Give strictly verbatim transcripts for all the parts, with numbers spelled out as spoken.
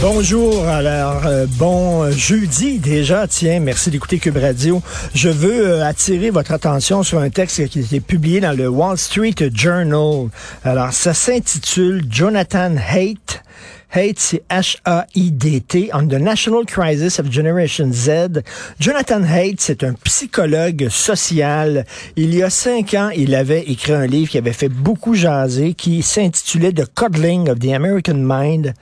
Bonjour, alors euh, bon jeudi déjà, tiens, merci d'écouter Cube Radio. Je veux euh, attirer votre attention sur un texte qui a été publié dans le Wall Street Journal. Alors, ça s'intitule « Jonathan Haidt ». Haidt, c'est H A I D T, on the National Crisis of Generation Z. Jonathan Haidt, c'est un psychologue social. Il y a cinq ans, il avait écrit un livre qui avait fait beaucoup jaser, qui s'intitulait « The Coddling of the American Mind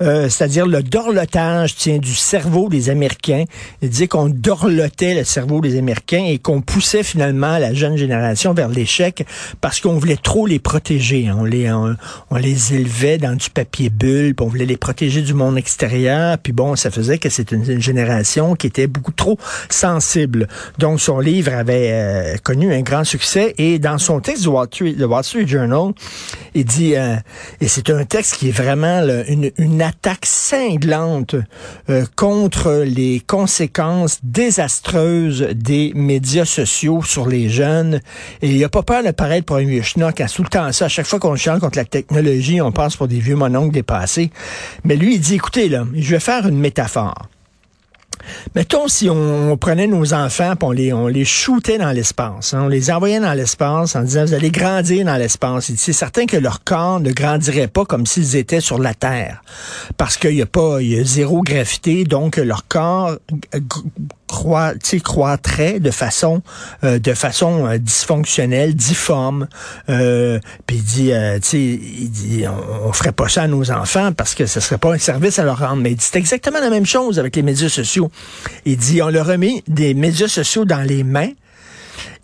euh, », c'est-à-dire le dorlotage, tiens, du cerveau des Américains. Il disait qu'on dorlotait le cerveau des Américains et qu'on poussait finalement la jeune génération vers l'échec parce qu'on voulait trop les protéger. On les, on, on les élevait dans du papier bulle, on voulait les protéger du monde extérieur, puis bon, ça faisait que c'était une, une génération qui était beaucoup trop sensible. Donc, son livre avait euh, connu un grand succès, et dans son texte du Wall Street, le Wall Street Journal, il dit, euh, et c'est un texte qui est vraiment là, une, une attaque cinglante euh, contre les conséquences désastreuses des médias sociaux sur les jeunes, et il n'a pas peur de paraître pour un vieux schnock, à tout le temps ça, à chaque fois qu'on chante contre la technologie, on passe pour des vieux mononcles dépassés. Mais lui, il dit, écoutez, là, je vais faire une métaphore. Mettons si on, on prenait nos enfants et on les, on les shootait dans l'espace. Hein, on les envoyait dans l'espace en disant, vous allez grandir dans l'espace. Il dit, c'est certain que leur corps ne grandirait pas comme s'ils étaient sur la Terre. Parce qu'il n'y a pas, il y a zéro gravité, donc leur corps croît, croîtrait de façon, euh, de façon euh, dysfonctionnelle, difforme. Euh, puis il dit, euh, il dit on, on ferait pas ça à nos enfants parce que ce serait pas un service à leur rendre. Mais il dit, c'est exactement la même chose avec les médias sociaux. Il dit, on leur a mis des médias sociaux dans les mains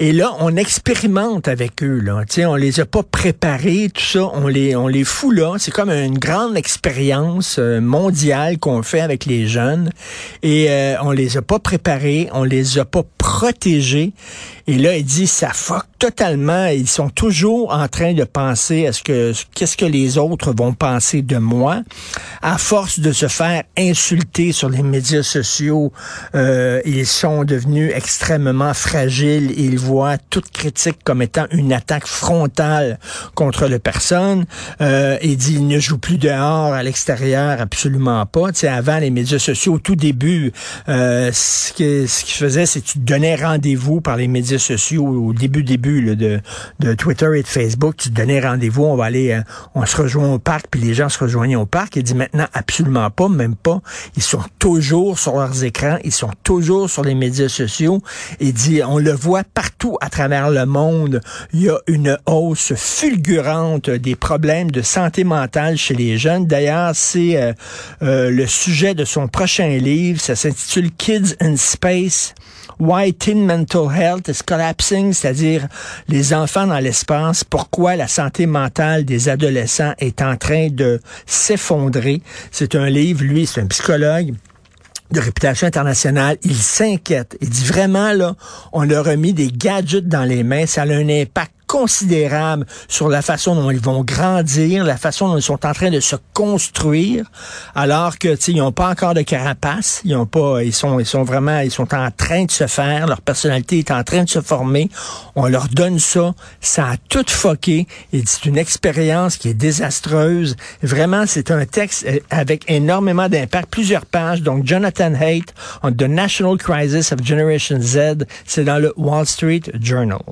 et là, on expérimente avec eux. Là. T'sais, on les a pas préparés, tout ça. On les, on les fout là. C'est comme une grande expérience mondiale qu'on fait avec les jeunes. Et euh, on les a pas préparés, on les a pas protégés. Et là, il dit, ça fuck totalement. Ils sont toujours en train de penser à ce que, qu'est-ce que les autres vont penser de moi. À force de se faire insulter sur les médias sociaux, euh, ils sont devenus extrêmement fragiles. Et ils voient toute critique comme étant une attaque frontale contre la personne. Euh, il dit, il ne joue plus dehors, à l'extérieur, absolument pas. Tu sais, avant les médias sociaux, au tout début, euh, ce que, ce qu'ils faisaient, c'est que tu donnais rendez-vous par les médias sociaux au début, début là, de, de Twitter et de Facebook. Tu donnais rendez-vous, on va aller, euh, on se rejoint au parc, puis les gens se rejoignaient au parc. Il dit maintenant, absolument pas, même pas. Ils sont toujours sur leurs écrans, ils sont toujours sur les médias sociaux. Il dit, on le voit partout à travers le monde, il y a une hausse fulgurante des problèmes de santé mentale chez les jeunes. D'ailleurs, c'est euh, euh, le sujet de son prochain livre. Ça s'intitule « Kids in Space, Why Teen Mental Health is Collapsing », c'est-à-dire « Les enfants dans l'espace, pourquoi la santé mentale des adolescents est en train de s'effondrer ». C'est un livre, lui, c'est un psychologue de réputation internationale. Il s'inquiète. Il dit vraiment, là, on leur a mis des gadgets dans les mains. Ça a un impact considérable sur la façon dont ils vont grandir, la façon dont ils sont en train de se construire, alors que, tu sais, ils n'ont pas encore de carapace, ils ont pas, ils sont, ils sont vraiment, ils sont en train de se faire, leur personnalité est en train de se former, on leur donne ça, ça a tout fucké, et c'est une expérience qui est désastreuse. Vraiment, c'est un texte avec énormément d'impact, plusieurs pages, donc Jonathan Haidt, on The National Crisis of Generation Z, c'est dans le Wall Street Journal.